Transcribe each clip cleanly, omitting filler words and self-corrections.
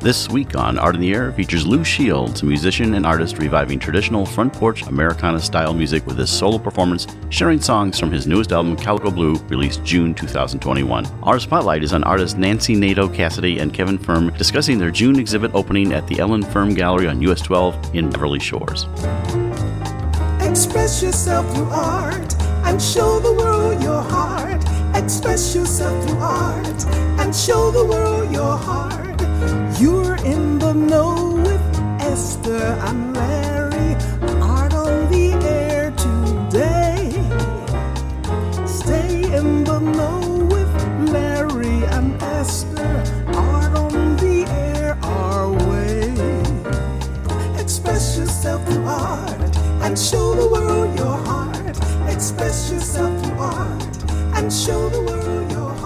This Week on Art in the Air features Lou Shields, a musician and artist reviving traditional front porch Americana-style music with his solo performance, sharing songs from his newest album, Calico Blue, released June 2021. Our spotlight is on artists Nancy Nado Cassidy and Kevin Firth discussing their June exhibit opening at the Ellen Firth Gallery on US 12 in Beverly Shores. Express yourself through art and show the world your heart. Express yourself through art and show the world your heart. You're in the know with Esther and Larry, Art on the Air today. Stay in the know with Larry and Esther, Art on the Air our way. Express yourself through art and show the world your heart. Express yourself through art and show the world your heart.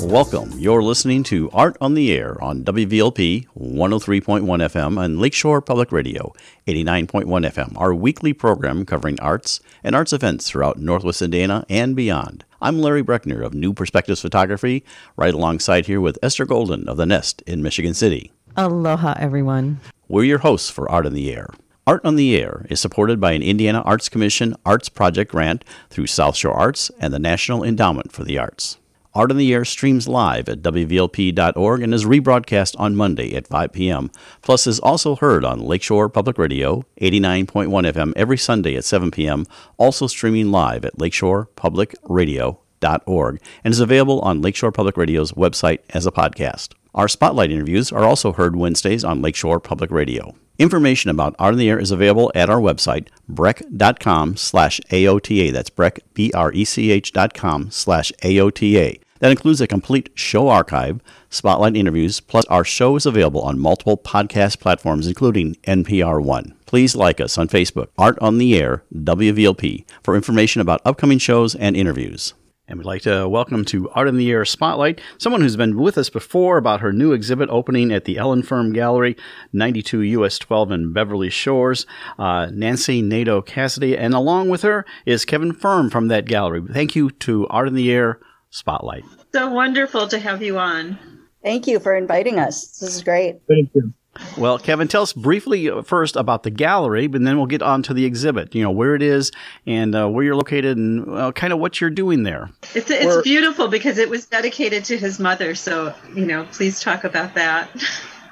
Welcome. You're listening to Art on the Air on WVLP 103.1 FM and Lakeshore Public Radio 89.1 FM, our weekly program covering arts and arts events throughout Northwest Indiana and beyond. I'm Larry Breckner of New Perspectives Photography, right alongside here with Esther Golden of The Nest in Michigan City. Aloha, everyone. We're your hosts for Art on the Air. Art on the Air is supported by an Indiana Arts Commission Arts Project grant through South Shore Arts and the National Endowment for the Arts. Art on the Air streams live at WVLP.org and is rebroadcast on Monday at 5 p.m. Plus is also heard on Lakeshore Public Radio, 89.1 FM every Sunday at 7 p.m. Also streaming live at lakeshorepublicradio.org and is available on Lakeshore Public Radio's website as a podcast. Our spotlight interviews are also heard Wednesdays on Lakeshore Public Radio. Information about Art on the Air is available at our website, breck.com/AOTA. That's breck, breck.com/AOTA. That includes a complete show archive, spotlight interviews, plus our show is available on multiple podcast platforms, including NPR One. Please like us on Facebook, Art on the Air, WVLP, for information about upcoming shows and interviews. And we'd like to welcome to Art in the Air Spotlight someone who's been with us before about her new exhibit opening at the Ellen Firth Gallery, 92 US 12 in Beverly Shores, Nancy Nado Cassidy. And along with her is Kevin Firth from that gallery. Thank you to Art in the Air Spotlight. So wonderful to have you on. Thank you for inviting us. This is great. Thank you. Well, Kevin, tell us briefly first about the gallery, but then we'll get on to the exhibit, you know, where it is and where you're located and kind of what you're doing there. It's beautiful because it was dedicated to his mother. So, you know, please talk about that.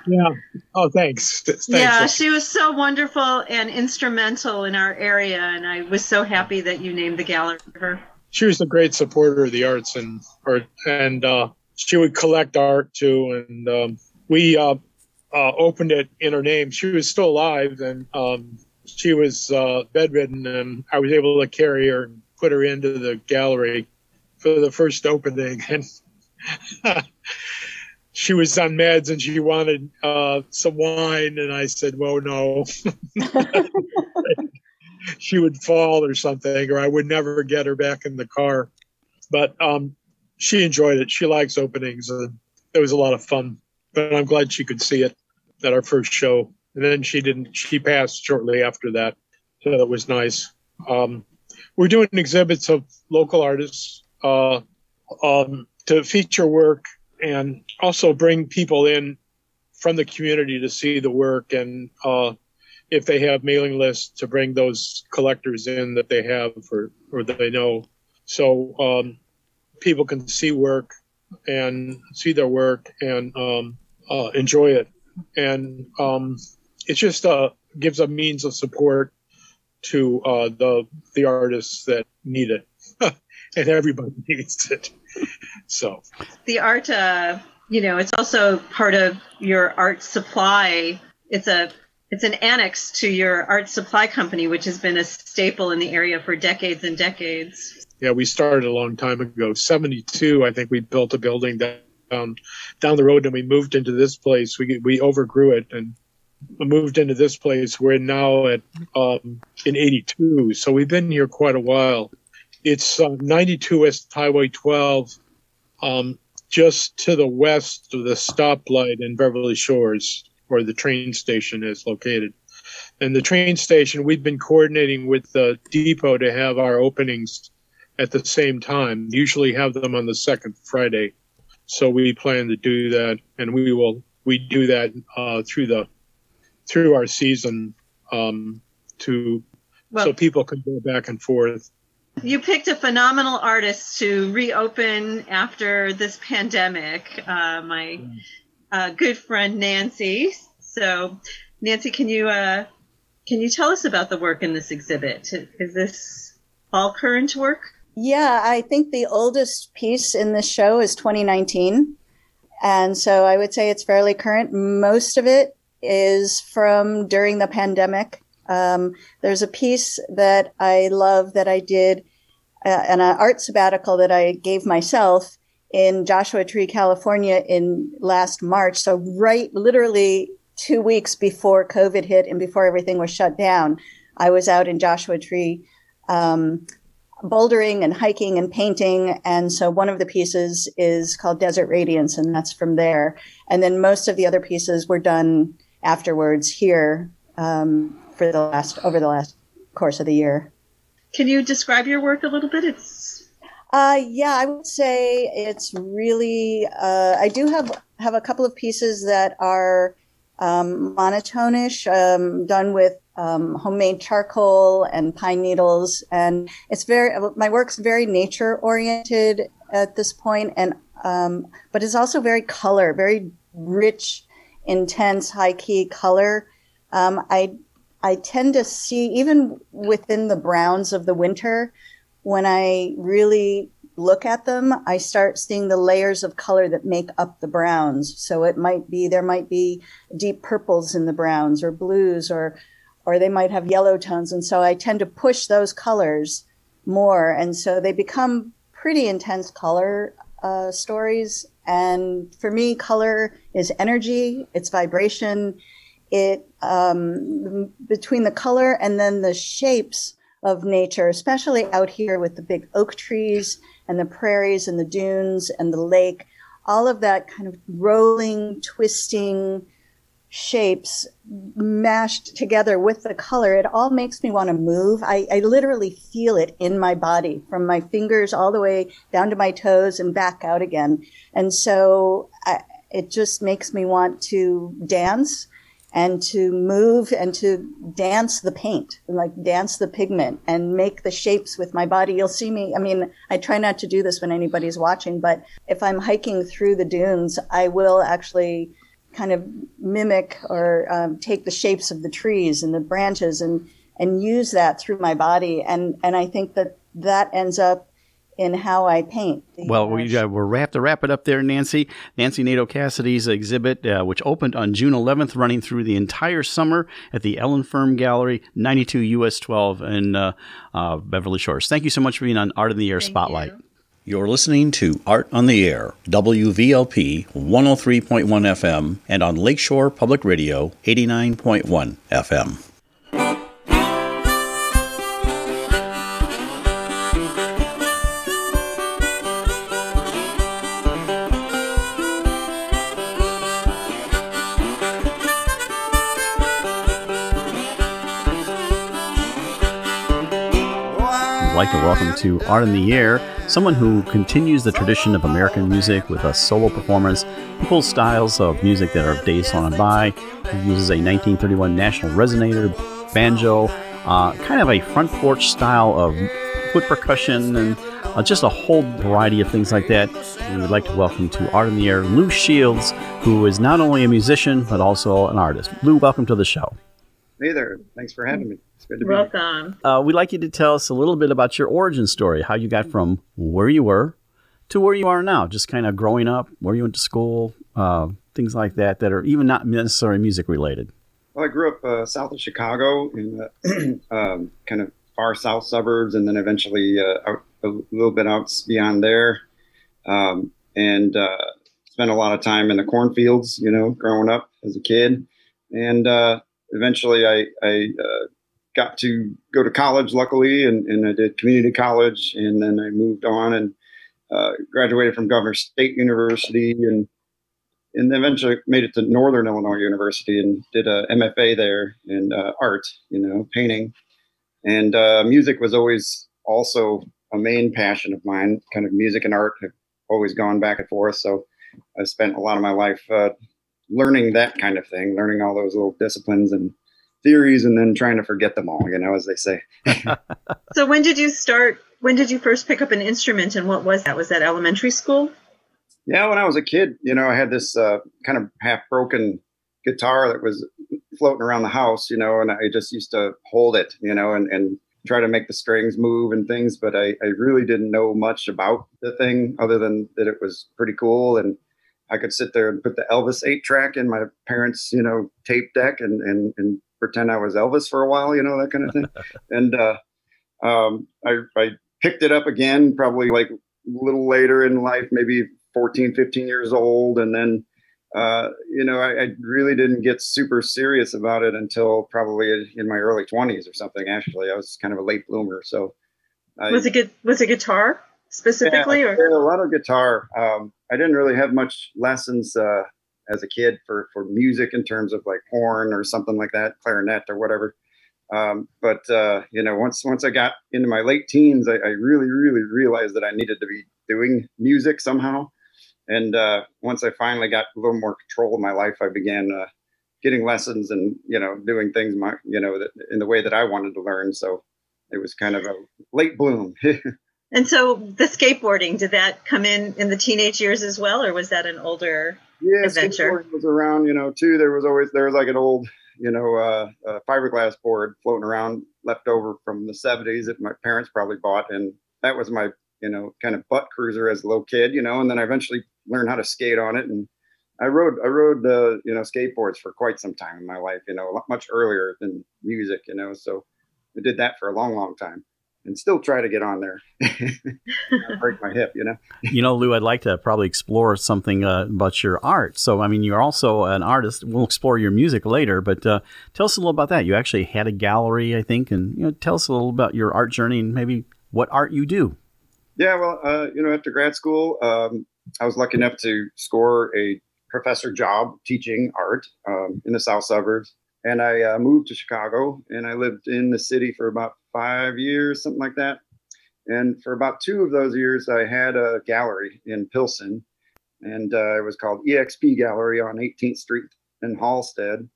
Yeah. Oh, thanks. Yeah, she was so wonderful and instrumental in our area. And I was so happy that you named the gallery for her. She was a great supporter of the arts and she would collect art, too. And we opened it in her name. She was still alive, and she was bedridden, and I was able to carry her and put her into the gallery for the first opening. And she was on meds, and she wanted some wine, and I said, well, no. She would fall or something, or I would never get her back in the car. But she enjoyed it. She likes openings, and it was a lot of fun. But I'm glad she could see it at our first show. And then she passed shortly after that. So that was nice. We're doing exhibits of local artists to feature work and also bring people in from the community to see the work. And if they have mailing lists, to bring those collectors in that they have or that they know. So people can see work and see their work and enjoy it, and it just gives a means of support to the artists that need it, and everybody needs it. So the art, it's also part of your art supply. It's an annex to your art supply company, which has been a staple in the area for decades and decades. Yeah, we started a long time ago. 1972, I think we built a building down the road, and we moved into this place. We overgrew it and moved into this place. We're now at in 1982, so we've been here quite a while. It's 92 West Highway 12, just to the west of the stoplight in Beverly Shores, where the train station is located. And the train station, we've been coordinating with the depot to have our openings at the same time, usually have them on the second Friday. So we plan to do that, and we will we do that through our season so people can go back and forth. You picked a phenomenal artist to reopen after this pandemic, my good friend Nancy. So, Nancy, can you tell us about the work in this exhibit? Is this all current work? Yeah, I think the oldest piece in this show is 2019. And so I would say it's fairly current. Most of it is from during the pandemic. There's a piece that I love that I did an art sabbatical that I gave myself in Joshua Tree, California in last March. So right literally 2 weeks before COVID hit and before everything was shut down, I was out in Joshua Tree bouldering and hiking and painting. And so one of the pieces is called Desert Radiance, and that's from there. And then most of the other pieces were done afterwards here over the last course of the year. Can you describe your work a little bit? I would say it's really, I do have a couple of pieces that are monotonish, done with homemade charcoal and pine needles. And it's my work's very nature oriented at this point. And, but it's also very color, very rich, intense, high key color. I tend to see even within the browns of the winter, when I really look at them, I start seeing the layers of color that make up the browns. So there might be deep purples in the browns or blues or they might have yellow tones. And so I tend to push those colors more. And so they become pretty intense color stories. And for me, color is energy, it's vibration. It between the color and then the shapes of nature, especially out here with the big oak trees and the prairies and the dunes and the lake, all of that kind of rolling, twisting shapes mashed together with the color, it all makes me want to move. I literally feel it in my body from my fingers all the way down to my toes and back out again. And so it just makes me want to dance and to move and to dance the paint, like dance the pigment and make the shapes with my body. You'll see me. I mean, I try not to do this when anybody's watching, but if I'm hiking through the dunes, I will actually kind of mimic or take the shapes of the trees and the branches and use that through my body. And I think that ends up in how I paint. Well, we have to wrap it up there, Nancy. Nancy Nado Cassidy's exhibit, which opened on June 11th, running through the entire summer at the Ellen Firth Gallery, 92 US 12 in Beverly Shores. Thank you so much for being on Art in the Air Spotlight. Thank you. You're listening to Art on the Air, WVLP 103.1 FM, and on Lakeshore Public Radio, 89.1 FM. Like to welcome to Art in the Air, someone who continues the tradition of American music with a solo performance, pulls styles of music that are days gone by. He uses a 1931 National Resonator, banjo, kind of a front porch style of foot percussion, and just a whole variety of things like that. We would like to welcome to Art in the Air, Lou Shields, who is not only a musician, but also an artist. Lou, welcome to the show. Hey there. Thanks for having me. It's good to be here. Welcome. We'd like you to tell us a little bit about your origin story, how you got from where you were to where you are now, just kind of growing up, where you went to school, things like that, that are even not necessarily music related. Well, I grew up south of Chicago in the kind of far south suburbs, and then eventually out, a little bit out beyond there, and spent a lot of time in the cornfields, growing up as a kid. And eventually I got to go to college, luckily, and I did community college, and then I moved on and graduated from Governor State University, and eventually made it to Northern Illinois University and did a MFA there in art, painting. And music was always also a main passion of mine. Kind of music and art have always gone back and forth, so I spent a lot of my life learning that kind of thing, learning all those little disciplines and theories, and then trying to forget them all, you know, as they say. So when did you start? When did you first pick up an instrument, and what was that? Was that elementary school? Yeah, when I was a kid, you know, I had this kind of half-broken guitar that was floating around the house, you know, and I just used to hold it, you know, and try to make the strings move and things, but I really didn't know much about the thing other than that it was pretty cool, and I could sit there and put the Elvis 8-track in my parents', you know, tape deck and pretend I was Elvis for a while, you know, that kind of thing. And I picked it up again probably like a little later in life, maybe 14, 15 years old. And then, you know, I really didn't get super serious about it until probably in my early 20s or something. Actually, I was kind of a late bloomer. So was it guitar specifically? Yeah, or a lot of guitar. I didn't really have much lessons as a kid for music in terms of like horn or something like that, clarinet or whatever. But you know, once I got into my late teens, I really, really realized that I needed to be doing music somehow. And once I finally got a little more control of my life, I began getting lessons and, you know, doing things, you know, in the way that I wanted to learn. So it was kind of a late bloom. And so the skateboarding, did that come in the teenage years as well? Or was that an older adventure? Skateboarding was around, you know, too. There was like an old, you know, fiberglass board floating around left over from the 70s that my parents probably bought. And that was my, you know, kind of butt cruiser as a little kid, you know, and then I eventually learned how to skate on it. And I rode you know, skateboards for quite some time in my life, you know, much earlier than music, you know, so I did that for a long, long time and still try to get on there. I break my hip, you know. You know, Lou, I'd like to probably explore something about your art. So, I mean, you're also an artist. We'll explore your music later, but tell us a little about that. You actually had a gallery, I think, and, you know, tell us a little about your art journey and maybe what art you do. Yeah, well, you know, after grad school, I was lucky enough to score a professor job teaching art in the South Suburbs. And I moved to Chicago, and I lived in the city for about 5 years, something like that. And for about 2 of those years, I had a gallery in Pilsen, and it was called EXP Gallery on 18th Street in Halstead.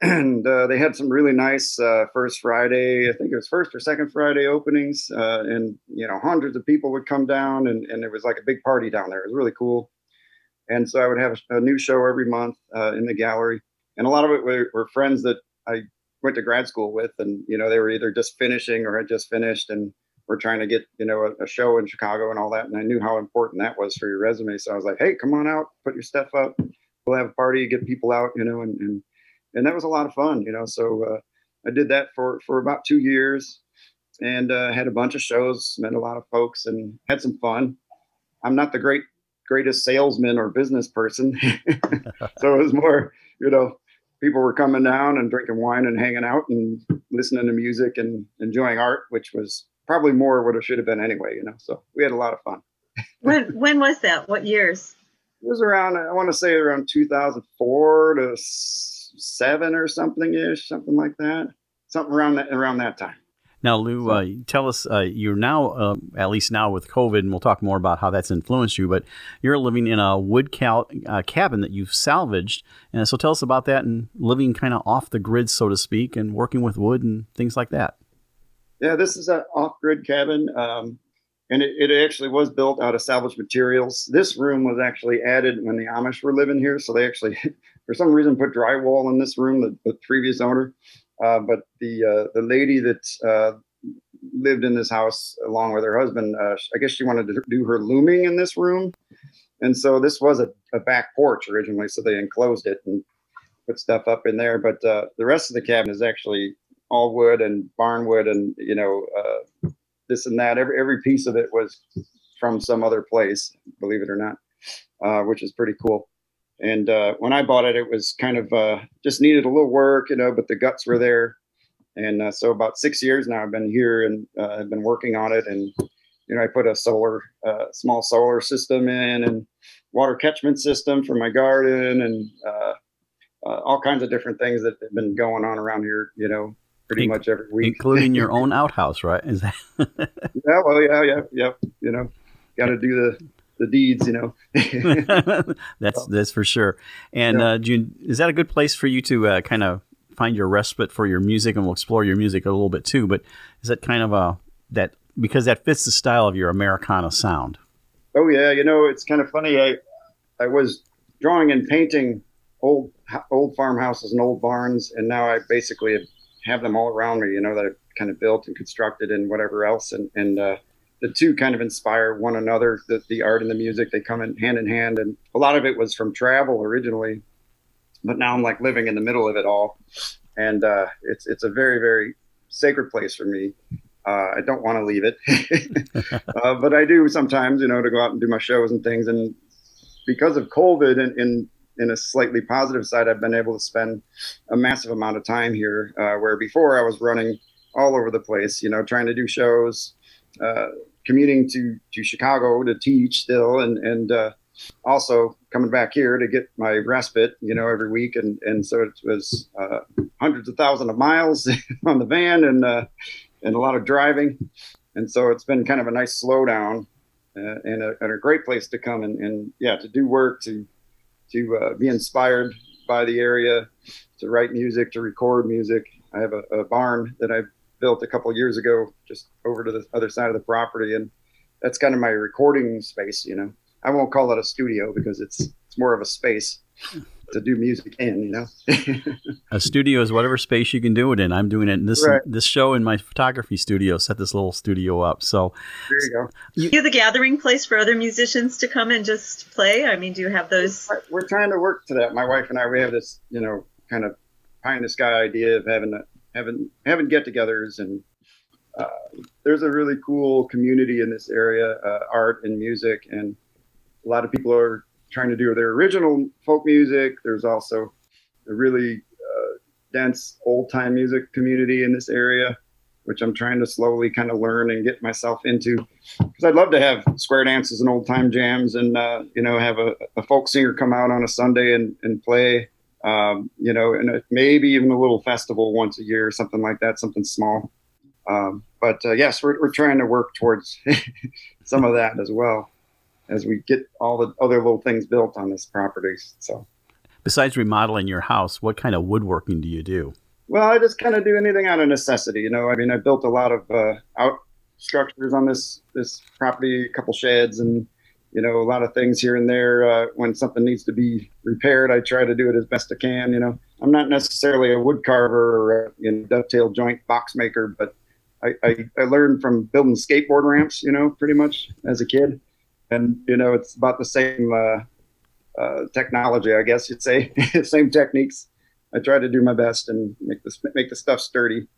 And they had some really nice first Friday, I think it was first or second Friday openings. And, you know, hundreds of people would come down, and it was like a big party down there. It was really cool. And so I would have a new show every month in the gallery. And a lot of it were friends that I went to grad school with. And, you know, they were either just finishing or had just finished and were trying to get, you know, a show in Chicago and all that. And I knew how important that was for your resume. So I was like, hey, come on out, put your stuff up. We'll have a party, get people out, you know, and that was a lot of fun, you know, so I did that for about 2 years and had a bunch of shows, met a lot of folks and had some fun. I'm not the greatest salesman or business person, so it was more, you know, people were coming down and drinking wine and hanging out and listening to music and enjoying art, which was probably more what it should have been anyway, you know, so we had a lot of fun. When was that? What years? It was around, I want to say around 2004 to 7 or something ish, something like that, something around that time. Now, Lou, tell us, you're now, at least now with COVID, and we'll talk more about how that's influenced you, but you're living in a wood cabin that you've salvaged. And so tell us about that and living kind of off the grid, so to speak, and working with wood and things like that. Yeah, this is an off-grid cabin. And it actually was built out of salvage materials. This room was actually added when the Amish were living here. So they actually, for some reason, put drywall in this room, the previous owner. But the lady that lived in this house along with her husband, I guess she wanted to do her looming in this room. And so this was a back porch originally. So they enclosed it and put stuff up in there. But the rest of the cabin is actually all wood and barnwood and, you know, this and that. Every piece of it was from some other place, believe it or not, which is pretty cool. And when I bought it, it was kind of just needed a little work, you know, but the guts were there. And so about 6 years now I've been here and I've been working on it. And, you know, I put a small solar system in and water catchment system for my garden and all kinds of different things that have been going on around here, you know. Pretty much every week, including your own outhouse, right? Is that? Yeah, well, yeah. You know, got to do the the deeds, you know. That's for sure. And June, is that a good place for you to kind of find your respite for your music? And we'll explore your music a little bit too. But is that kind of that because that fits the style of your Americana sound? Oh yeah, you know, it's kind of funny. I was drawing and painting old farmhouses and old barns, and now I basically have them all around me. You know, that I kind of built and constructed and whatever else, and the two kind of inspire one another. The art and the music, they come in hand, and a lot of it was from travel originally, but now I'm like living in the middle of it all, and it's a very, very sacred place for me. I don't want to leave it, but I do sometimes, you know, to go out and do my shows and things. And because of COVID, and in a slightly positive side, I've been able to spend a massive amount of time here, where before I was running all over the place, you know, trying to do shows. Commuting to Chicago to teach still, and also coming back here to get my respite, you know, every week, and so it was hundreds of thousands of miles on the van, and a lot of driving, and so it's been kind of a nice slowdown, and a great place to come and to do work, to be inspired by the area, to write music, to record music. I have a barn that I've built a couple of years ago, just over to the other side of the property, and that's kind of my recording space. You know, I won't call it a studio because it's more of a space to do music in. You know, a studio is whatever space you can do it in. I'm doing it in this this show in my photography studio. Set this little studio up. So there you go. You're the gathering place for other musicians to come and just play. I mean, do you have those? We're trying to work to that. My wife and I, we have this, you know, kind of pie in the sky idea of having get-togethers, and there's a really cool community in this area, art and music, and a lot of people are trying to do their original folk music. There's also a really dense old-time music community in this area, which I'm trying to slowly kind of learn and get myself into, because I'd love to have square dances and old-time jams, and you know, have a folk singer come out on a Sunday and play. You know, and maybe even a little festival once a year or something like that, something small. But yes, we're trying to work towards some of that as well as we get all the other little things built on this property. So besides remodeling your house, what kind of woodworking do you do? Well, I just kind of do anything out of necessity. You know, I mean, I built a lot of out structures on this property, a couple sheds, and you know, a lot of things here and there. When something needs to be repaired, I try to do it as best I can. You know, I'm not necessarily a wood carver or a dovetail joint box maker, but I learned from building skateboard ramps, you know, pretty much as a kid. And, you know, it's about the same technology, I guess you'd say, same techniques. I try to do my best and make the stuff sturdy.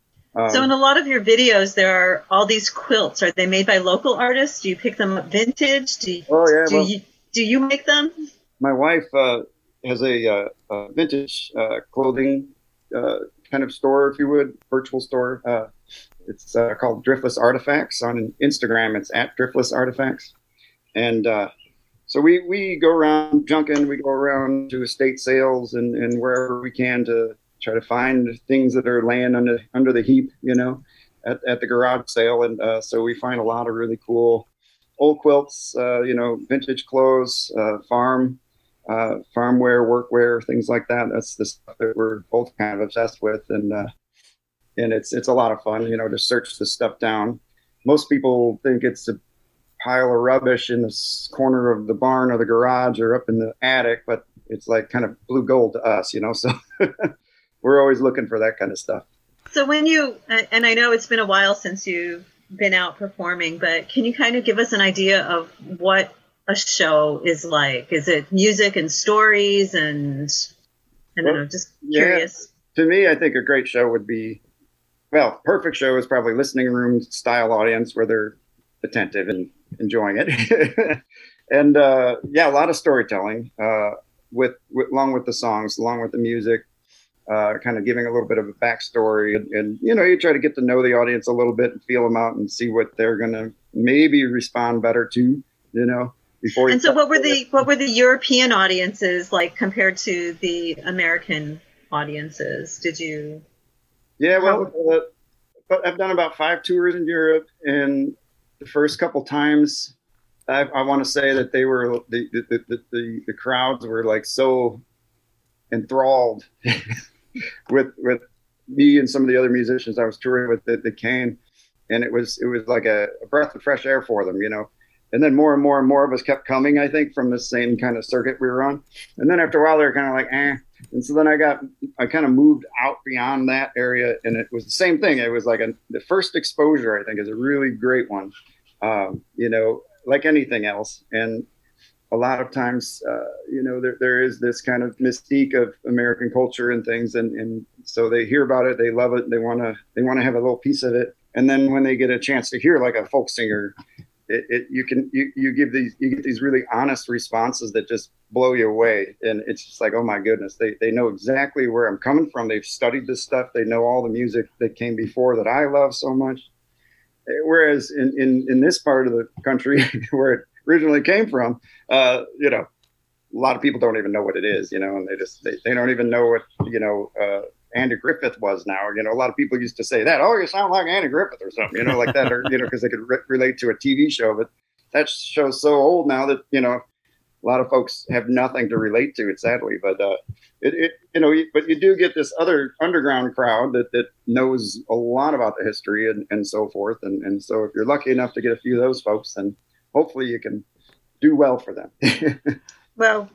So in a lot of your videos, there are all these quilts. Are they made by local artists? Do you pick them up vintage? Do you make them? My wife has a vintage clothing kind of store, if you would, virtual store. It's called Driftless Artifacts. On Instagram, it's at Driftless Artifacts. And so we go around junking. We go around to estate sales and wherever we can to try to find things that are laying under the heap, you know, at the garage sale. And so we find a lot of really cool old quilts, you know, vintage clothes, farmware, workwear, things like that. That's the stuff that we're both kind of obsessed with. And it's a lot of fun, you know, to search this stuff down. Most people think it's a pile of rubbish in this corner of the barn or the garage or up in the attic, but it's like kind of blue gold to us, you know, so... We're always looking for that kind of stuff. So when you, and I know it's been a while since you've been out performing, but can you kind of give us an idea of what a show is like? Is it music and stories and, I don't know, just curious. Yeah. To me, I think a great show would be, well, perfect show is probably listening room style audience where they're attentive and enjoying it. And a lot of storytelling with along with the songs, along with the music. Kind of giving a little bit of a backstory and, you know, you try to get to know the audience a little bit and feel them out and see what they're going to maybe respond better to, you know, before. And so what were the European audiences like compared to the American audiences? Did you? Yeah, well, but I've done about 5 tours in Europe, and the first couple times I want to say that they were the crowds were like so enthralled with me and some of the other musicians I was touring with that came, and it was like a breath of fresh air for them, you know. And then more and more and more of us kept coming, I think, from the same kind of circuit we were on. And then after a while, they were kind of like, eh. And so then I kind of moved out beyond that area, and it was the same thing. It was like the first exposure, I think, is a really great one, you know, like anything else. And a lot of times, you know, there is this kind of mystique of American culture and things. And so they hear about it, they love it, they want to have a little piece of it. And then when they get a chance to hear like a folk singer, you get these really honest responses that just blow you away, and it's just like, oh my goodness, they know exactly where I'm coming from. They've studied this stuff. They know all the music that came before that I love so much. Whereas in this part of the country where it originally came from, you know, a lot of people don't even know what it is, you know, and they don't even know what, you know, Andy Griffith was now, you know. A lot of people used to say that, oh, you sound like Andy Griffith or something, you know, like that, or, you know, because they could relate to a TV show. But that show's so old now that, you know, a lot of folks have nothing to relate to it, sadly. But you know, but you do get this other underground crowd that knows a lot about the history and so forth. And so if you're lucky enough to get a few of those folks, then hopefully you can do well for them. Well.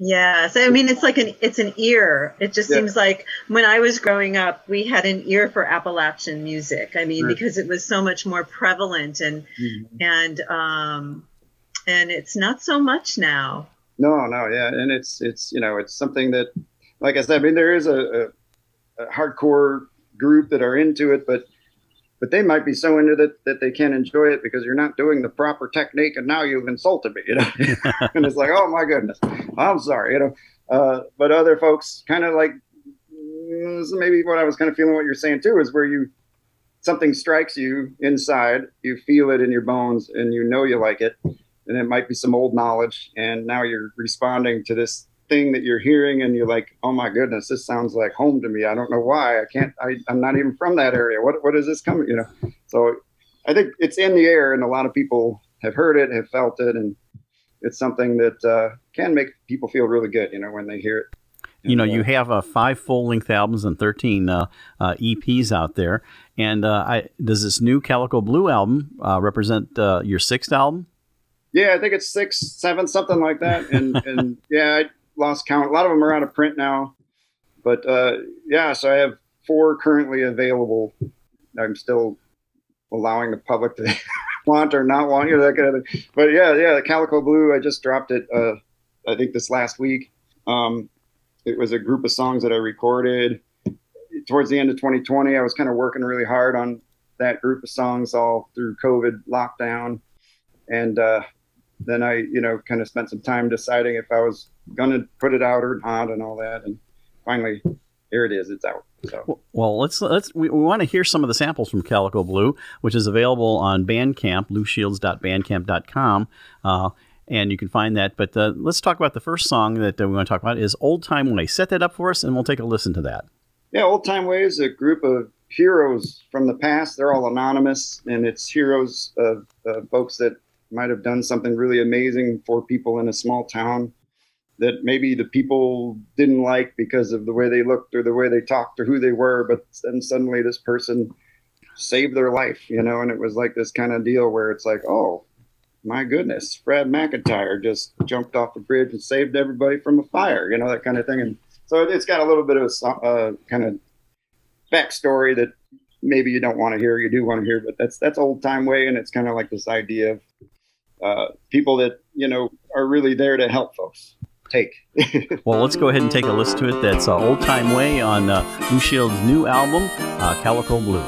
Yeah, so I mean, it's an ear. It just seems like when I was growing up, we had an ear for Appalachian music. I mean, because it was so much more prevalent and it's not so much now. No, yeah, and it's you know, it's something that, like I said, I mean, there is a hardcore group that are into it, but they might be so into it that they can't enjoy it because you're not doing the proper technique, and now you've insulted me, you know. And it's like, oh my goodness, I'm sorry, you know. But other folks kind of like, maybe what I was kind of feeling what you're saying too, is where something strikes you inside, you feel it in your bones, and you know you like it, and it might be some old knowledge, and now you're responding to this thing that you're hearing, and you're like, oh my goodness, this sounds like home to me. I don't know why. I'm not even from that area. What is this coming, you know? So I think it's in the air, and a lot of people have heard it, have felt it, and it's something that can make people feel really good, you know, when they hear it. You know, you have 5 full-length albums and 13 EPs out there, and does this new Calico Blue album represent your 6th album? Yeah, I think it's 6, 7, something like that, and yeah, I lost count. A lot of them are out of print now, but yeah, so I have 4 currently available. I'm still allowing the public to want or not want, you know, that kind of thing. But yeah, the Calico Blue, I just dropped it I think this last week. It was a group of songs that I recorded towards the end of 2020. I was kind of working really hard on that group of songs all through COVID lockdown, and then I, you know, kind of spent some time deciding if I was going to put it out or not and all that. And finally, here it is. It's out. So. Well, we want to hear some of the samples from Calico Blue, which is available on Bandcamp, loushields.bandcamp.com. And you can find that. But let's talk about the first song that we want to talk about is Old Time Ways. Set that up for us, and we'll take a listen to that. Yeah, Old Time Ways, a group of heroes from the past. They're all anonymous, and it's heroes of folks that might have done something really amazing for people in a small town that maybe the people didn't like because of the way they looked or the way they talked or who they were, but then suddenly this person saved their life, you know. And it was like this kind of deal where it's like, oh my goodness, Fred McIntyre just jumped off a bridge and saved everybody from a fire, you know, that kind of thing. And so it's got a little bit of kind of backstory that maybe you don't want to hear, you do want to hear, but that's Old Time Way. And it's kind of like this idea of people that, you know, are really there to help folks. Well, let's go ahead and take a listen to it. That's Old Time Way on Lou Shields' new album, Calico Blue.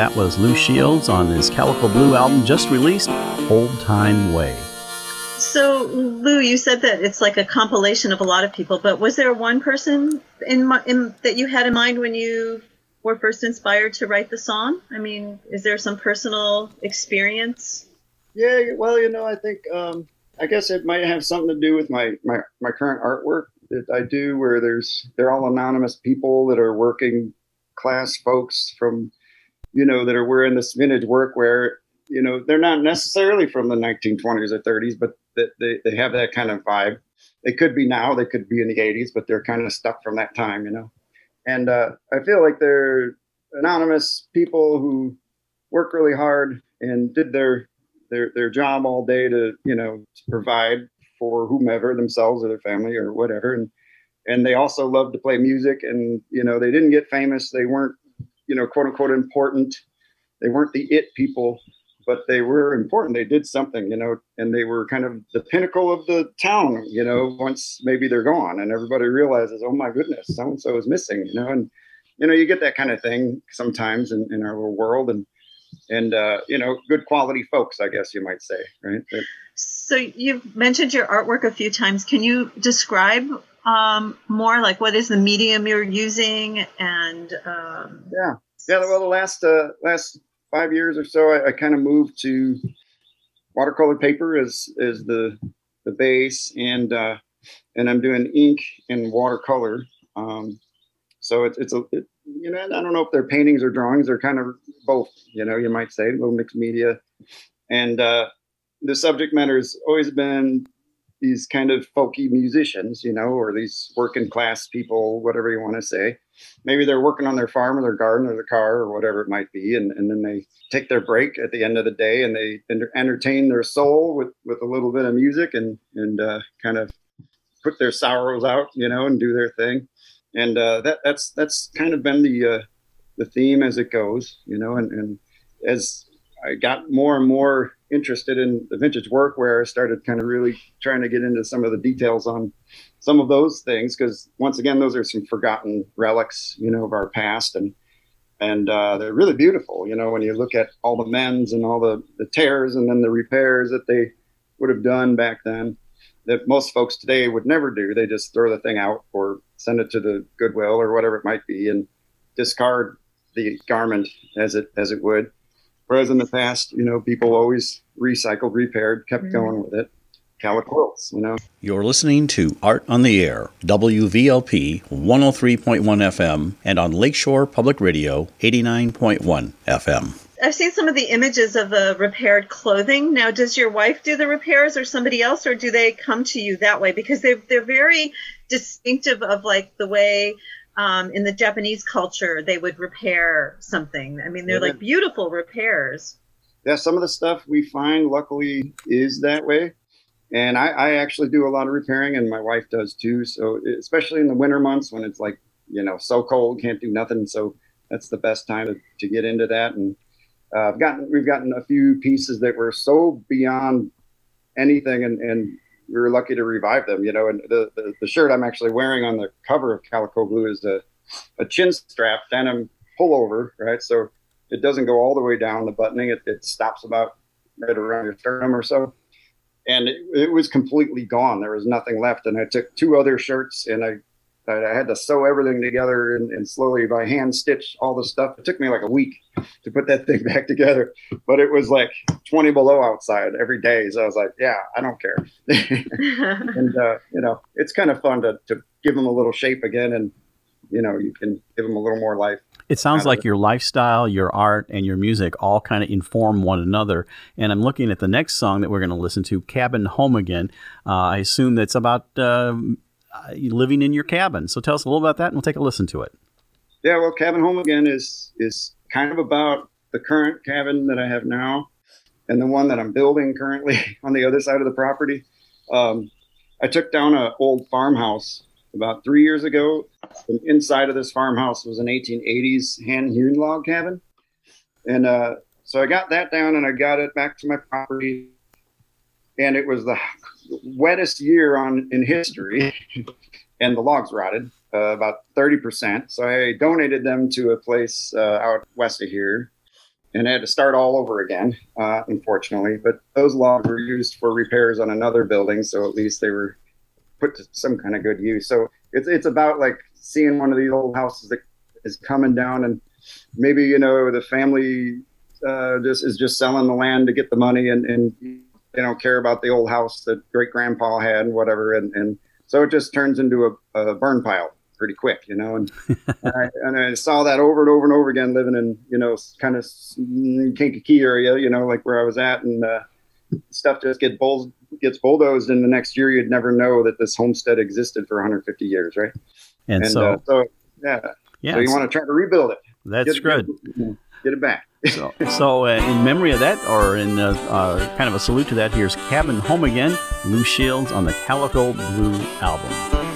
That was Lou Shields on his Calico Blue album just released, Old Time Way. So, Lou, you said that it's like a compilation of a lot of people, but was there one person that you had in mind when you were first inspired to write the song? I mean, is there some personal experience? Yeah, well, I think, I guess it might have something to do with my current artwork that I do, where they're all anonymous people that are working class folks from, that are wearing this vintage workwear. They're not necessarily from the 1920s or 30s, but they have that kind of vibe. They could be now, they could be in the 80s, but they're kind of stuck from that time, And I feel like they're anonymous people who work really hard and did their job all day to provide for whomever, themselves or their family or whatever. And they also love to play music, and, they didn't get famous. They weren't, quote unquote, important. They weren't the it people, but they were important. They did something, and they were kind of the pinnacle of the town, once maybe they're gone and everybody realizes, oh my goodness, so-and-so is missing, and, you get that kind of thing sometimes in our little world, and good quality folks, I guess you might say, right? So you've mentioned your artwork a few times. Can you describe more, like, what is the medium you're using? And the last 5 years or so, I kind of moved to watercolor paper as the base, and I'm doing ink and watercolor. So it's I don't know if they're paintings or drawings. They're kind of both, you might say, a little mixed media. And the subject matter has always been these kind of folky musicians, or these working class people, whatever you want to say. Maybe they're working on their farm or their garden or their car or whatever it might be. And then they take their break at the end of the day, and they entertain their soul with a little bit of music and kind of put their sorrows out, and do their thing. And that's kind of been the theme as it goes, and as I got more and more interested in the vintage workwear, I started kind of really trying to get into some of the details on some of those things, because once again, those are some forgotten relics, of our past, and they're really beautiful, when you look at all the mends and all the tears and then the repairs that they would have done back then that most folks today would never do. They just throw the thing out or send it to the Goodwill or whatever it might be and discard the garment as it would. Whereas in the past, people always recycled, repaired, kept going with it. Calicoils, You're listening to Art on the Air, WVLP 103.1 FM, and on Lakeshore Public Radio 89.1 FM. I've seen some of the images of the repaired clothing. Now, does your wife do the repairs or somebody else, or do they come to you that way? Because they're very distinctive of, like, the way in the Japanese culture they would repair something. I mean, they're like beautiful repairs. Yeah, some of the stuff we find, luckily, is that way. And I actually do a lot of repairing, and my wife does too. So especially in the winter months when it's, like, so cold, can't do nothing. So that's the best time to get into that. And we've gotten a few pieces that were so beyond anything, and we were lucky to revive them, and the shirt I'm actually wearing on the cover of Calico Blue is a chin strap denim pullover, right? So it doesn't go all the way down the buttoning. It stops about right around your sternum or so. And it was completely gone. There was nothing left. And I took two other shirts, and I had to sew everything together and slowly by hand stitch all the stuff. It took me like a week to put that thing back together, but it was like 20 below outside every day. So I was like, yeah, I don't care. And, it's kind of fun to give them a little shape again, and, you can give them a little more life. It sounds like your lifestyle, your art, and your music all kind of inform one another. And I'm looking at the next song that we're going to listen to, Cabin Home Again. I assume that's about... living in your cabin. So tell us a little about that, and we'll take a listen to it. Yeah, well, Cabin Home Again is kind of about the current cabin that I have now and the one that I'm building currently on the other side of the property. I took down an old farmhouse about 3 years ago. And inside of this farmhouse was an 1880s hand-hewn log cabin. And so I got that down, and I got it back to my property. And it was the wettest year in history, and the logs rotted about 30%. So I donated them to a place out west of here and I had to start all over again, unfortunately. But those logs were used for repairs on another building, so at least they were put to some kind of good use. So it's about like seeing one of these old houses that is coming down, and maybe, you know, the family just selling the land to get the money, and they don't care about the old house that great grandpa had and whatever, and so it just turns into a burn pile pretty quick, you know. And and I saw that over and over and over again, living in, you know, kind of Kankakee area, you know, like where I was at, and stuff just gets bulldozed, and the next year you'd never know that this homestead existed for 150 years, right? So you want to try to rebuild it. That's good. Get it back. So in memory of that, or in kind of a salute to that, here's Cabin Home Again, Lou Shields on the Calico Blue album.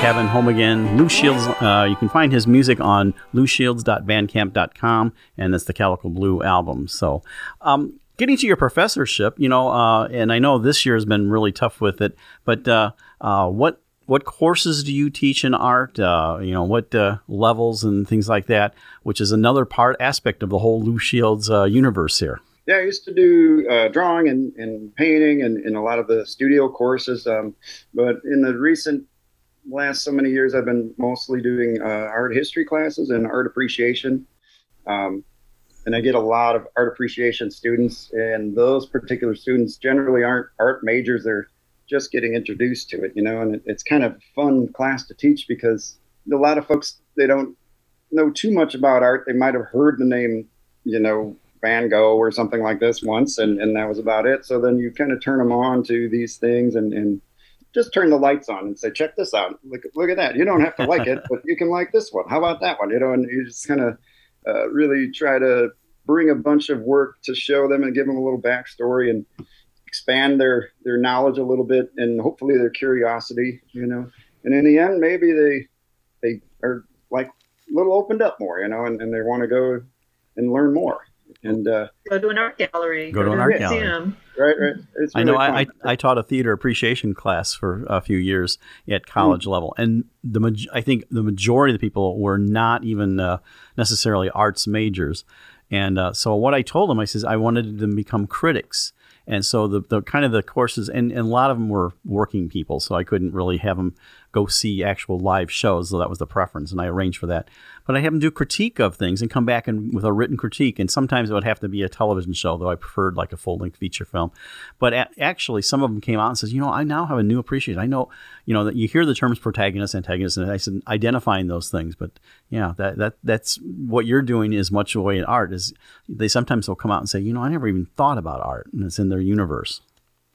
Kevin Home Again, Lou Shields. You can find his music on loushields.bandcamp.com, and that's the Calico Blue album. So getting to your professorship, you know, and I know this year has been really tough with it, but what courses do you teach in art? You know, what levels and things like that, which is another aspect of the whole Lou Shields universe here. Yeah, I used to do drawing and painting and a lot of the studio courses, but in the recent last so many years I've been mostly doing art history classes and art appreciation, and I get a lot of art appreciation students, and those particular students generally aren't art majors. They're just getting introduced to it, you know, and it's kind of a fun class to teach because a lot of folks, they don't know too much about art. They might have heard the name, you know, Van Gogh or something like this once, and that was about it. So then you kind of turn them on to these things and just turn the lights on and say, check this out. Look at that. You don't have to like it, but you can like this one. How about that one? You know, and you just kind of really try to bring a bunch of work to show them and give them a little backstory and expand their knowledge a little bit and hopefully their curiosity, you know. And in the end, maybe they are like a little opened up more, you know, and they want to go and learn more. And go to an art gallery. Go to an art museum. Gallery. Right, right. It's really I taught a theater appreciation class for a few years at college level, and I think the majority of the people were not even necessarily arts majors. And so what I told them, I says I wanted them to become critics. And so the kind of the courses, and a lot of them were working people, so I couldn't really have them go see actual live shows, though that was the preference, and I arranged for that. But I have them do critique of things and come back and with a written critique, and sometimes it would have to be a television show, though I preferred like a full-length feature film. But actually, some of them came out and says, you know, I now have a new appreciation. I know, you know, that you hear the terms protagonist, antagonist, and I said identifying those things. But yeah, that's what you're doing is much the way in art is they sometimes will come out and say, you know, I never even thought about art, and it's in their universe.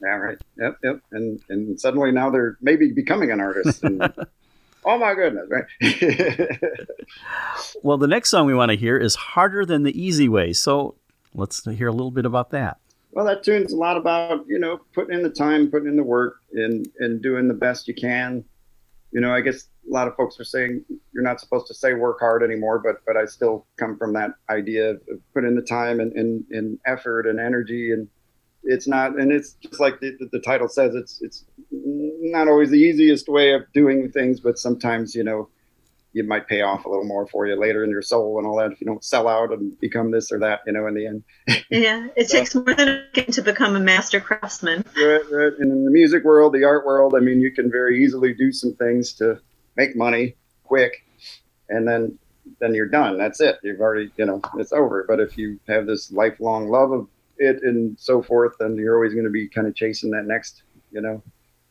Yeah, right. Yep. And suddenly now they're maybe becoming an artist. And, oh my goodness, right? Well, the next song we want to hear is Harder Than the Easy Way. So let's hear a little bit about that. Well, that tune's a lot about, you know, putting in the time, putting in the work and doing the best you can. You know, I guess a lot of folks are saying you're not supposed to say work hard anymore, but I still come from that idea of put in the time and effort and energy and, it's not, and it's just like the title says, it's not always the easiest way of doing things, but sometimes, you know, it might pay off a little more for you later in your soul and all that if you don't sell out and become this or that, you know, in the end. Yeah, it takes more than a second to become a master craftsman. Right. And in the music world, the art world, I mean, you can very easily do some things to make money quick, and then you're done. That's it. You've already, you know, it's over. But if you have this lifelong love of it and so forth, and you're always going to be kind of chasing that next, you know,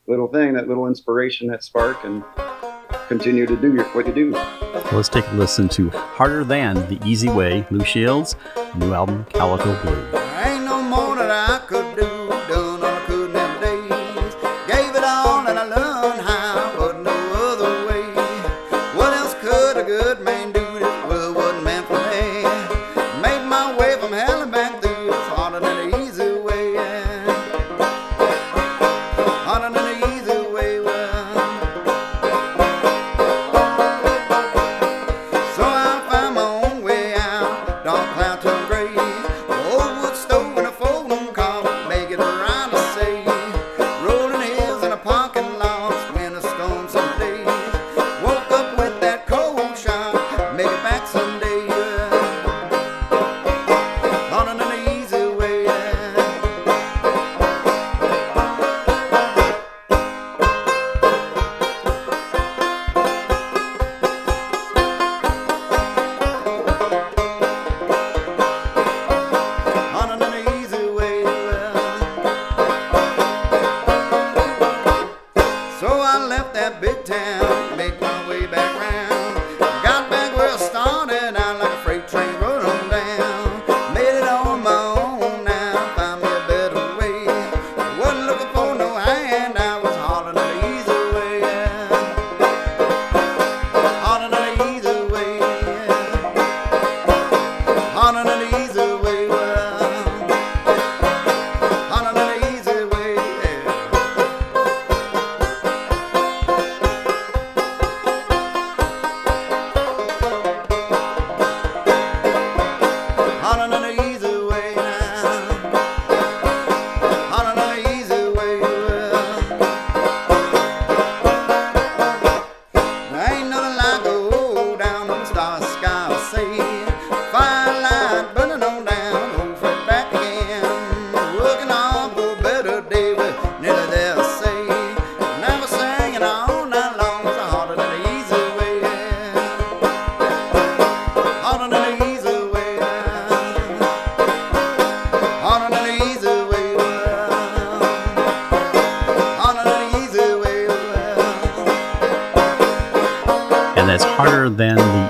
little thing, that little inspiration, that spark, and continue to do what you do. Let's take a listen to Harder Than the Easy Way, Lou Shields, new album, Calico Blue. There ain't no more that I could do, done all I could in them days. Gave it all and I learned how, but no other way. What else could a good man do? This world wasn't meant for me. Made my way from hell and back. Dark cloud turned gray, the old wood stove and a folding car.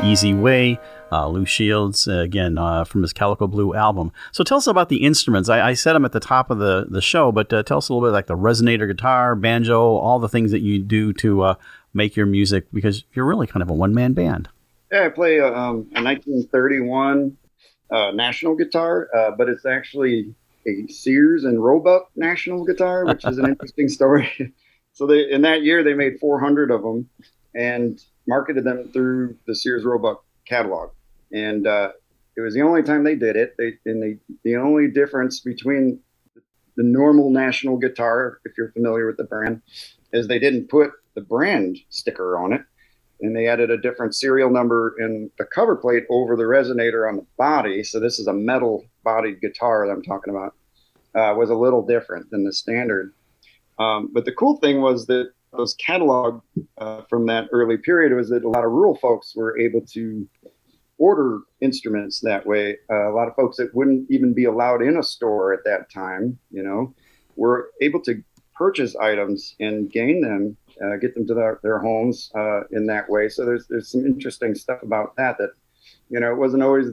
Easy Way, Lou Shields, again, from his Calico Blue album. So tell us about the instruments. I said them at the top of the show, but tell us a little bit like the resonator guitar, banjo, all the things that you do to make your music, because you're really kind of a one-man band. Yeah, I play a 1931 national guitar, but it's actually a Sears and Roebuck national guitar, which is an interesting story. So they, in that year, they made 400 of them and marketed them through the Sears Roebuck catalog. And it was the only time they did it. The only difference between the normal national guitar, if you're familiar with the brand, is they didn't put the brand sticker on it. And they added a different serial number in the cover plate over the resonator on the body. So this is a metal-bodied guitar that I'm talking about. Was a little different than the standard. But the cool thing was that those catalog from that early period was that a lot of rural folks were able to order instruments that way. A lot of folks that wouldn't even be allowed in a store at that time, you know, were able to purchase items and gain them, get them to their homes in that way. So there's some interesting stuff about that, you know, it wasn't always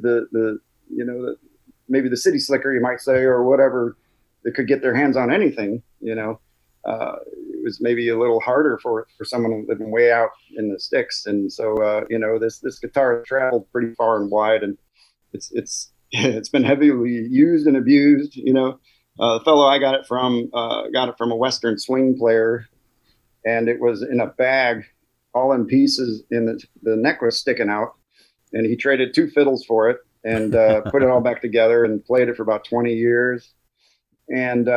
maybe the city slicker, you might say, or whatever, that could get their hands on anything, you know. It was maybe a little harder for someone living way out in the sticks. And so, this guitar traveled pretty far and wide, and it's been heavily used and abused, you know. The fellow I got it from a Western swing player, and it was in a bag, all in pieces, and the neck was sticking out. And he traded two fiddles for it and put it all back together and played it for about 20 years. And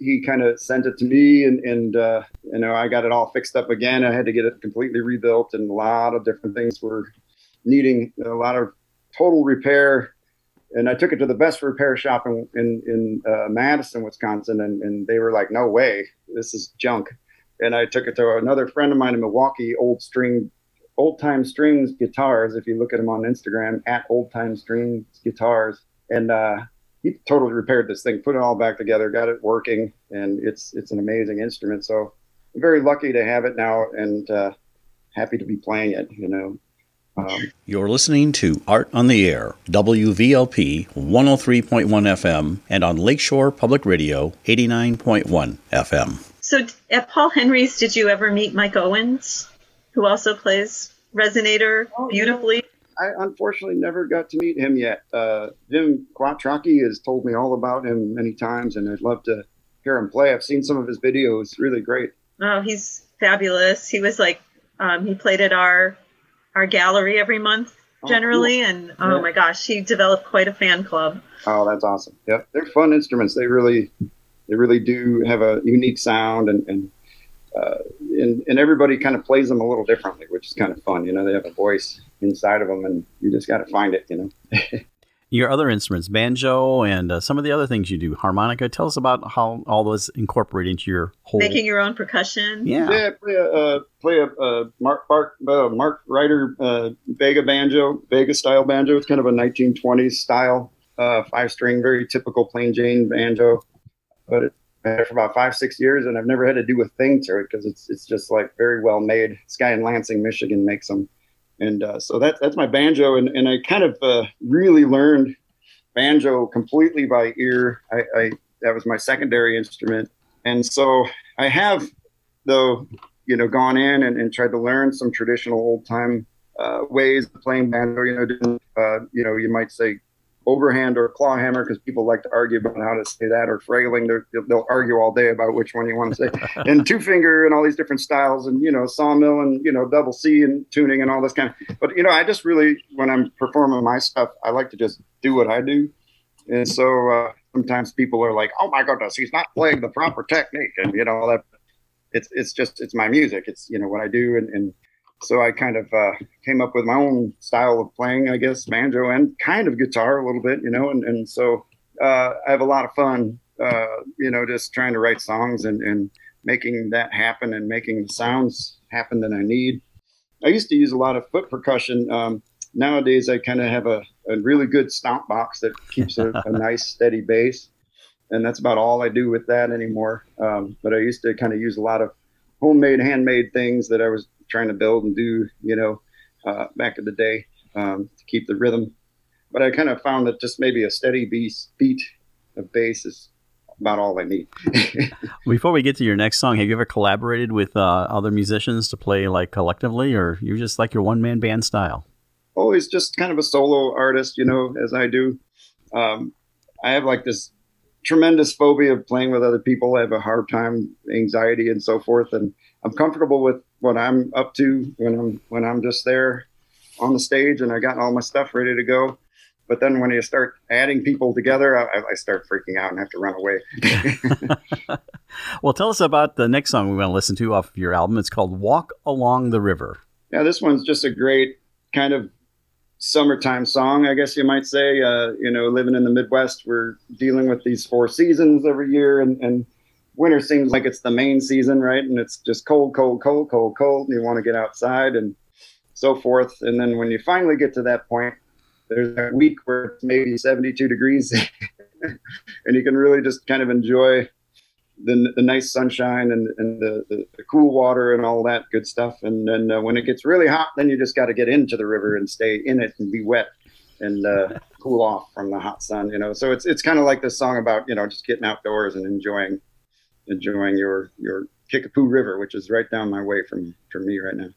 he kind of sent it to me, and I got it all fixed up again. I had to get it completely rebuilt, and a lot of different things were needing a lot of total repair. And I took it to the best repair shop in Madison, Wisconsin, and they were like, "No way, this is junk." And I took it to another friend of mine in Milwaukee, Old Time Strings Guitars. If you look at them on Instagram, @OldTimeStringsGuitars, and he totally repaired this thing, put it all back together, got it working, and it's an amazing instrument. So I'm very lucky to have it now, and happy to be playing it, you know. You're listening to Art on the Air, WVLP 103.1 FM, and on Lakeshore Public Radio 89.1 FM. So at Paul Henry's, did you ever meet Mike Owens, who also plays resonator beautifully? I unfortunately never got to meet him yet. Jim Quattrocki has told me all about him many times, and I'd love to hear him play. I've seen some of his videos; really great. Oh, he's fabulous. He was like, he played at our gallery every month generally, cool. And my gosh, he developed quite a fan club. Oh, that's awesome! Yep, they're fun instruments. They really do have a unique sound, and everybody kind of plays them a little differently, which is kind of fun. You know, they have a voice inside of them, and you just got to find it, you know. Your other instruments, banjo, and some of the other things you do, harmonica. Tell us about how all those incorporate into your whole... Making your own percussion. Yeah, play a Mark Ryder Vega banjo, Vega-style banjo. It's kind of a 1920s style, five-string, very typical plain Jane banjo. But it's been for about 5-6 years, and I've never had to do a thing to it because it's just like very well made. This guy in Lansing, Michigan makes them. And so that's my banjo, and I kind of really learned banjo completely by ear. I that was my secondary instrument, and so I have, though, you know, gone in and tried to learn some traditional old time ways of playing banjo. You know, you might say overhand or claw hammer because people like to argue about how to say that, or frailing. They'll argue all day about which one you want to say, and two finger and all these different styles, and, you know, sawmill and, you know, double C and tuning and all this kind of, but, you know, I just really, when I'm performing my stuff, I like to just do what I do. And so sometimes people are like, "Oh my goodness, he's not playing the proper technique." And, you know, that it's my music. It's, you know, what I do. And so I kind of came up with my own style of playing, I guess, banjo and kind of guitar a little bit, you know. And so I have a lot of fun, you know, just trying to write songs and making that happen and making the sounds happen that I need. I used to use a lot of foot percussion. Nowadays, I kind of have a really good stomp box that keeps a nice steady bass. And that's about all I do with that anymore. But I used to kind of use a lot of homemade, handmade things that I was trying to build and do, you know, back in the day. to keep the rhythm. But I kind of found that just maybe a steady beat of bass is about all I need. Before we get to your next song, have you ever collaborated with other musicians to play like collectively, or you're just like your one-man band style? Always just kind of a solo artist, you know, as I do. I have like this tremendous phobia of playing with other people. I have a hard time, anxiety and so forth. And I'm comfortable with what I'm up to when I'm just there on the stage and I got all my stuff ready to go. But then when you start adding people together, I start freaking out and have to run away. Well, tell us about the next song we want to listen to off of your album. It's called Walk Along the River. Yeah, this one's just a great kind of summertime song, I guess you might say. You know, living in the Midwest, we're dealing with these four seasons every year, and winter seems like it's the main season, right? And it's just cold, cold, cold, cold, cold, and you want to get outside and so forth. And then when you finally get to that point, there's that week where it's maybe 72 degrees and you can really just kind of enjoy the nice sunshine and the cool water and all that good stuff. And then when it gets really hot, then you just got to get into the river and stay in it and be wet and cool off from the hot sun, you know. So it's kind of like this song about, you know, just getting outdoors and enjoying your Kickapoo River, which is right down my way from me right now.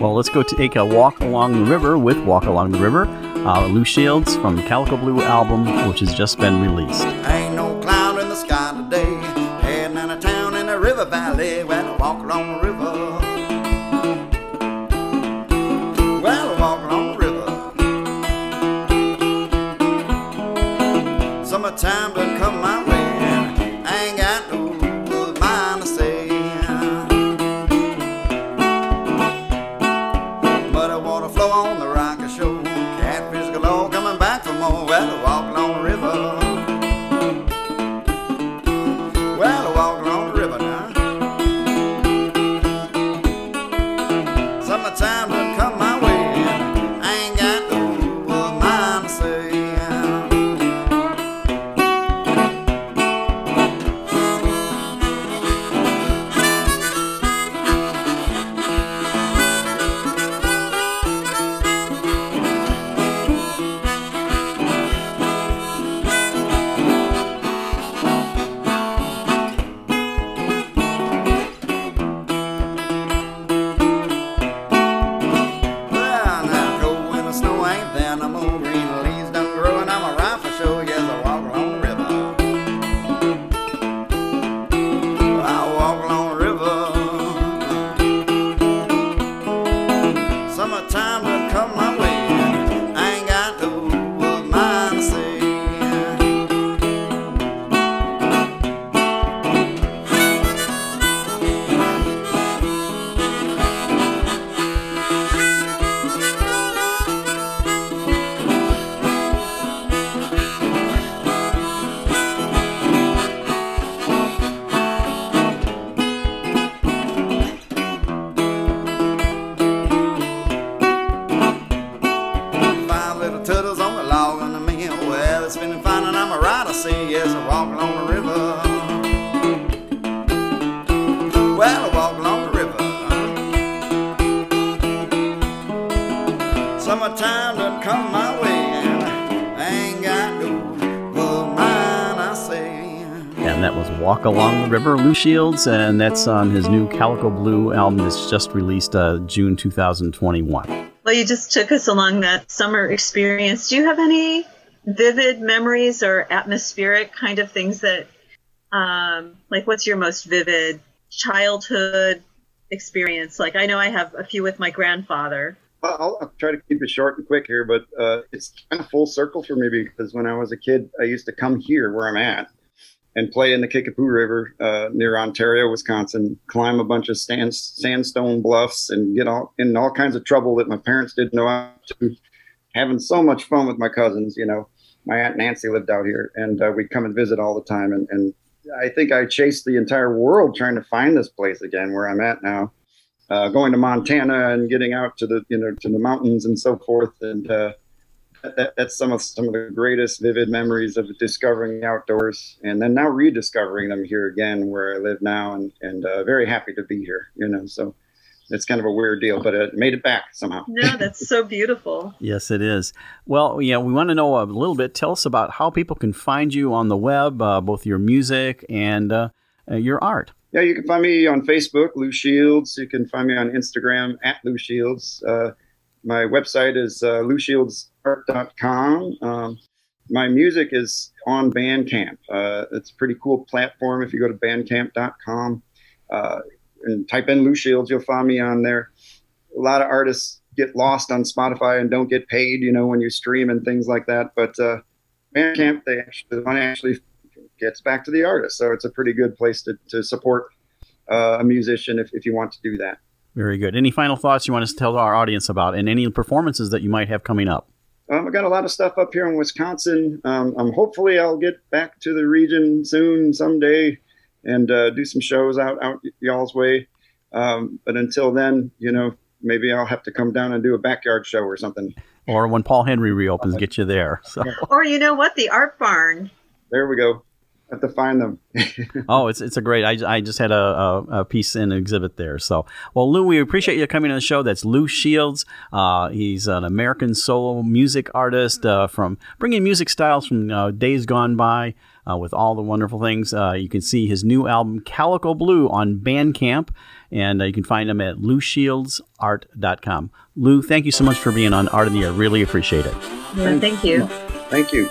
Well, let's go take a walk along the river with Walk Along the River, Lou Shields from the Calico Blue album, which has just been released. Ain't no cloud in the sky today, heading out of town in the river valley, when I walk along the river. Well, I walk along the river. Summertime to come my way. Walk Along the River, Lou Shields, and that's on his new Calico Blue album that's just released June 2021. Well, you just took us along that summer experience. Do you have any vivid memories or atmospheric kind of things that, like what's your most vivid childhood experience? Like I know I have a few with my grandfather. Well, I'll try to keep it short and quick here, but it's kind of full circle for me because when I was a kid, I used to come here where I'm at and play in the Kickapoo River near Ontario, Wisconsin, climb a bunch of sandstone bluffs and get in all kinds of trouble that my parents didn't know how to. Having so much fun with my cousins, you know. My Aunt Nancy lived out here, and we'd come and visit all the time. And I think I chased the entire world trying to find this place again where I'm at now. Going to Montana and getting out to the mountains and so forth. And that's some of the greatest vivid memories of discovering the outdoors, and then now rediscovering them here again where I live now, and very happy to be here, you know. So it's kind of a weird deal, but it made it back somehow. No, that's so beautiful. Yes, it is. Well, yeah, we want to know a little bit. Tell us about how people can find you on the web, both your music and your art. Yeah, you can find me on Facebook, Lou Shields. You can find me on Instagram, @LouShields. My website is loushieldsart.com. My music is on Bandcamp. It's a pretty cool platform. If you go to bandcamp.com and type in Lou Shields, you'll find me on there. A lot of artists get lost on Spotify and don't get paid, you know, when you stream and things like that. But Bandcamp, the money actually gets back to the artist. So it's a pretty good place to support a musician if you want to do that. Very good. Any final thoughts you want to tell our audience about, and any performances that you might have coming up? I got a lot of stuff up here in Wisconsin. Hopefully I'll get back to the region soon, someday, and do some shows out y'all's way. But until then, you know, maybe I'll have to come down and do a backyard show or something. Or when Paul Henry reopens, get you there. So. Or you know what, the Art Barn. There we go. Have to find them. Oh, it's a great. I just had a piece in an exhibit there. So, well, Lou, we appreciate you coming on the show. That's Lou Shields. He's an American solo music artist from bringing music styles from days gone by with all the wonderful things. You can see his new album Calico Blue on Bandcamp, and you can find him at loushieldsart.com. Lou, thank you so much for being on Art in the Air. Really appreciate it. Yeah, thank you. Thank you.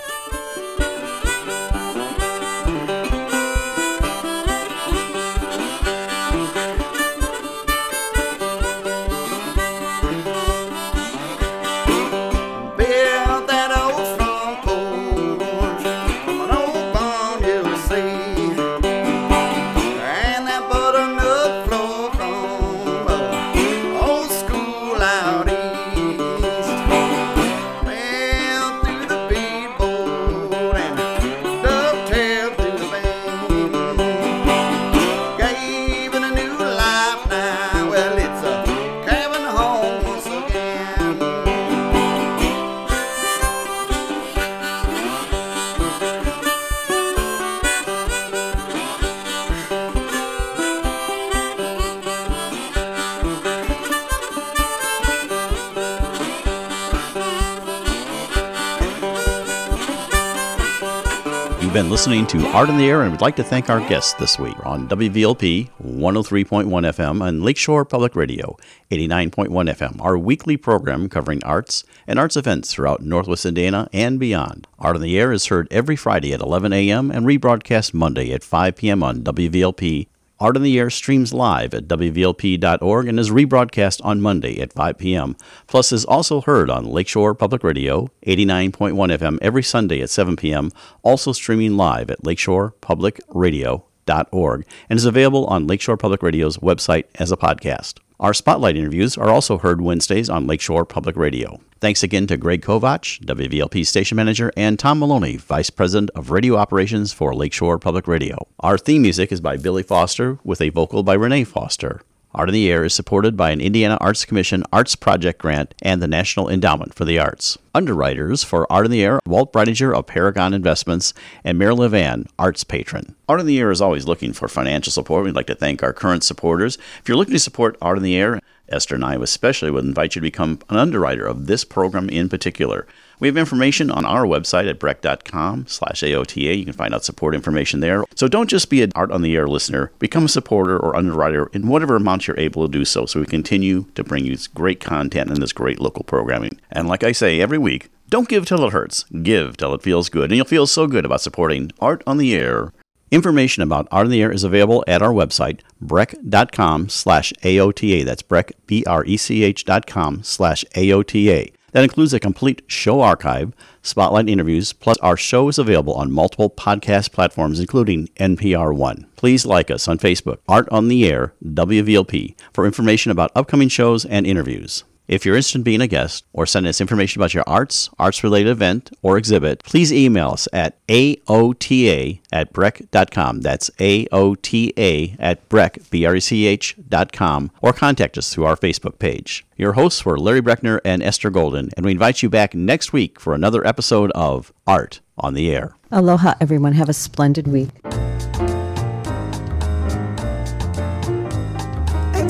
Listening to Art in the Air, and we'd like to thank our guests this week on WVLP 103.1 FM and Lakeshore Public Radio 89.1 FM, our weekly program covering arts and arts events throughout Northwest Indiana and beyond. Art in the Air is heard every Friday at 11 a.m. and rebroadcast Monday at 5 p.m. on WVLP. Art in the Air streams live at WVLP.org and is rebroadcast on Monday at 5 p.m. Plus is also heard on Lakeshore Public Radio, 89.1 FM every Sunday at 7 p.m. Also streaming live at lakeshorepublicradio.org and is available on Lakeshore Public Radio's website as a podcast. Our Spotlight interviews are also heard Wednesdays on Lakeshore Public Radio. Thanks again to Greg Kovach, WVLP Station Manager, and Tom Maloney, Vice President of Radio Operations for Lakeshore Public Radio. Our theme music is by Billy Foster with a vocal by Renee Foster. Art in the Air is supported by an Indiana Arts Commission Arts Project Grant and the National Endowment for the Arts. Underwriters for Art in the Air, Walt Breidinger of Paragon Investments, and Mary Levan, Arts Patron. Art in the Air is always looking for financial support. We'd like to thank our current supporters. If you're looking to support Art in the Air, Esther and I especially would invite you to become an underwriter of this program in particular. We have information on our website at breck.com/AOTA. You can find out support information there. So don't just be an Art on the Air listener. Become a supporter or underwriter in whatever amount you're able to do so we continue to bring you great content and this great local programming. And like I say every week, don't give till it hurts. Give till it feels good. And you'll feel so good about supporting Art on the Air. Information about Art in the Air is available at our website, breck.com/AOTA. That's Breck, BRECH.com/AOTA. That includes a complete show archive, spotlight interviews, plus our show is available on multiple podcast platforms, including NPR One. Please like us on Facebook, Art on the Air, WVLP, for information about upcoming shows and interviews. If you're interested in being a guest or send us information about your arts-related event, or exhibit, please email us at aota@breck.com. That's aota@breck.com, or contact us through our Facebook page. Your hosts were Larry Breckner and Esther Golden, and we invite you back next week for another episode of Art on the Air. Aloha, everyone. Have a splendid week.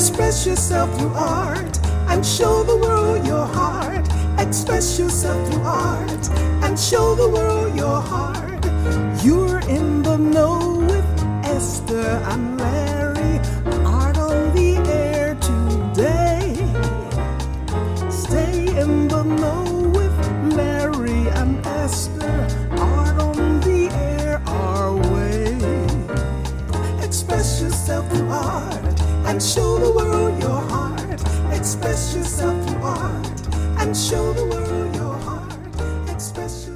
Express yourself through art and show the world your heart. Express yourself through art and show the world your heart. You're in the know with Esther and Larry. Art on the air today. Stay in the know with Larry and Esther. Art on the air our way. Express yourself through art and show the world your heart. Express yourself through art. And show the world your heart. Express